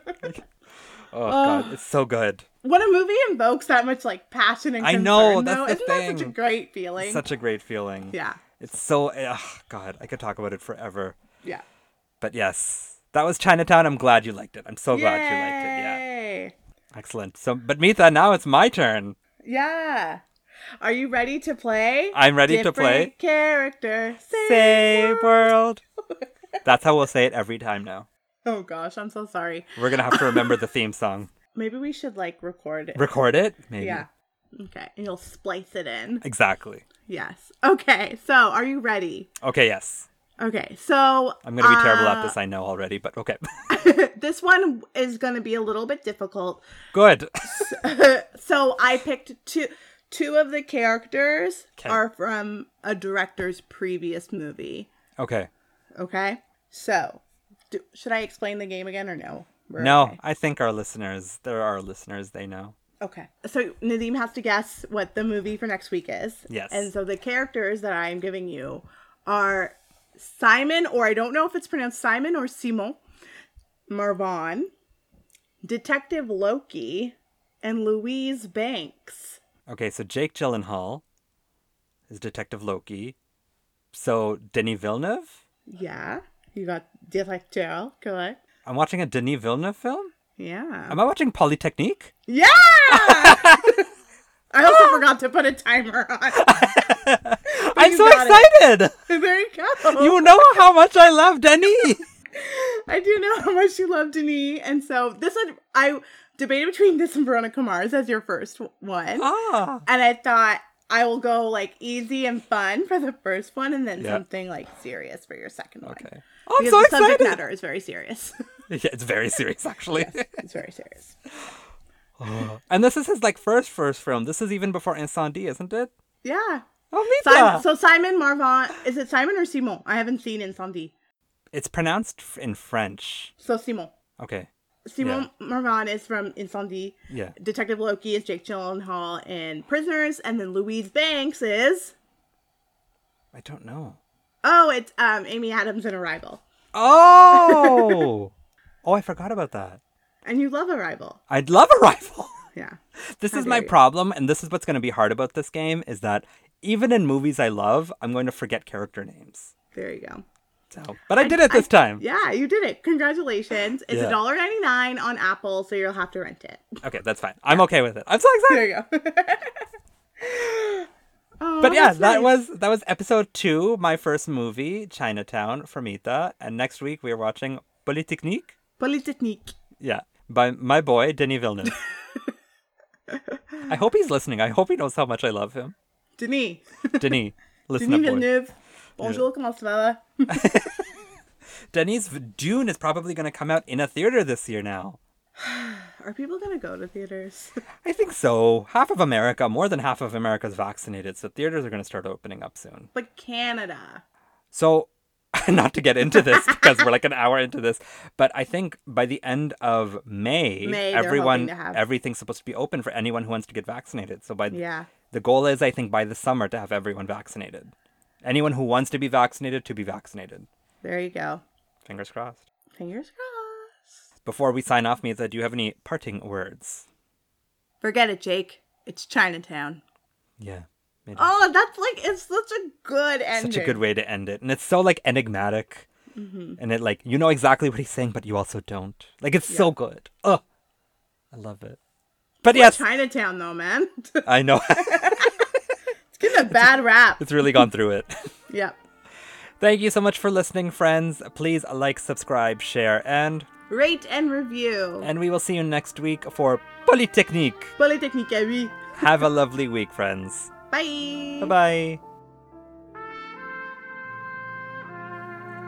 Oh, God, it's so good. When a movie invokes that much, like, passion and concern, I know, that's the thing. Isn't that such a great feeling? It's such a great feeling. Yeah. It's so, God, I could talk about it forever. Yeah. But yes, that was Chinatown. I'm glad you liked it. I'm so glad you liked it. Yay! Yeah. Excellent. So, but Mitha, now it's my turn. Yeah. Are you ready to play? I'm ready to play. Different character, same world. That's how we'll say it every time now. Oh, gosh, I'm so sorry. We're going to have to remember the theme song. Maybe we should, like, record it. Record it? Maybe. Yeah. Okay. And you'll splice it in. Exactly. Yes. Okay. So, are you ready? Okay, yes. Okay, so... I'm going to be terrible at this, I know already, but okay. This one is going to be a little bit difficult. Good. So, I picked two of the characters are from a director's previous movie. Okay. Okay? So... should I explain the game again or no? No, okay. I think our listeners, they know. Okay. So Nadeem has to guess what the movie for next week is. Yes. And so the characters that I am giving you are Simon, or I don't know if it's pronounced Simon or Simon, Marvon, Detective Loki, and Louise Banks. Okay, so Jake Gyllenhaal is Detective Loki. So Denis Villeneuve? Yeah, you got Directeur, correct. I'm watching a Denis Villeneuve film? Yeah. Am I watching Polytechnique? Yeah! I also forgot to put a timer on. I'm so excited! It. There you go. You know how much I love Denis. I do know how much you love Denis. And so this one, I debated between this and Veronica Mars as your first one. Ah. And I thought I will go like easy and fun for the first one and then something like serious for your second one. Okay. Oh, I'm so excited. Because the subject matter is very serious. Yeah, it's very serious, actually. Yes, it's very serious. Oh. And this is his like first film. This is even before Incendies, isn't it? Yeah. Oh, Mita. Simon Marvon. Is it Simon or Simon? I haven't seen Incendies. It's pronounced in French. So Simon. Okay. Simon Marvon is from Incendies. Yeah. Detective Loki is Jake Gyllenhaal in Prisoners, and then Louise Banks is. I don't know. Oh, it's Amy Adams in Arrival. Oh. Oh, I forgot about that. And you love Arrival. I'd love Arrival. Yeah. This is my problem, and this is what's going to be hard about this game, is that even in movies I love, I'm going to forget character names. There you go. So, but I did it this time. Yeah, you did it. Congratulations. It's $1.99 on Apple, so you'll have to rent it. Okay, that's fine. I'm okay with it. I'm so excited. There you go. Oh, but yeah, that was episode 2, my first movie, Chinatown, from Mita. And next week we are watching Polytechnique. Polytechnique. Yeah, by my boy, Denis Villeneuve. I hope he's listening. I hope he knows how much I love him. Denis. Listen Denis up, Villeneuve. Boy. Bonjour, comment ça va? Denis' Dune is probably going to come out in a theater this year now. Are people going to go to theaters? I think so. More than half of America is vaccinated, so theaters are going to start opening up soon. But Canada. So... Not to get into this because we're like an hour into this, but I think by the end of May everything's supposed to be open for anyone who wants to get vaccinated. So the goal is, I think, by the summer to have everyone vaccinated. Anyone who wants to be vaccinated to be vaccinated. There you go. Fingers crossed. Fingers crossed. Before we sign off, Mita, do you have any parting words? Forget it, Jake. It's Chinatown. Yeah. Maybe. Oh, that's like, it's such a good ending. Such a good way to end it. And it's so like enigmatic. Mm-hmm. And it like, you know exactly what he's saying, but you also don't. Like, it's so good. Oh, I love it. But it's Chinatown though, man. I know. It's getting a bad rap. It's really gone through it. Yep. Thank you so much for listening, friends. Please like, subscribe, share, and... rate and review. And we will see you next week for Polytechnique. Polytechnique, oui. Have a lovely week, friends. Bye. Bye-bye.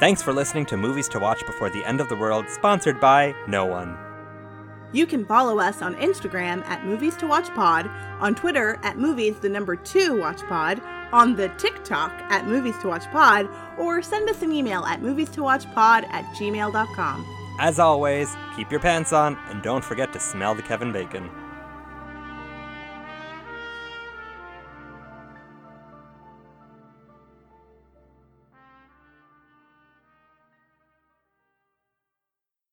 Thanks for listening to Movies to Watch Before the End of the World, sponsored by no one. You can follow us on Instagram at Movies to Watch Pod, on Twitter at Movies2WatchPod, on the TikTok at Movies to Watch Pod, or send us an email at movies2watchpod@gmail.com. As always, keep your pants on and don't forget to smell the Kevin Bacon.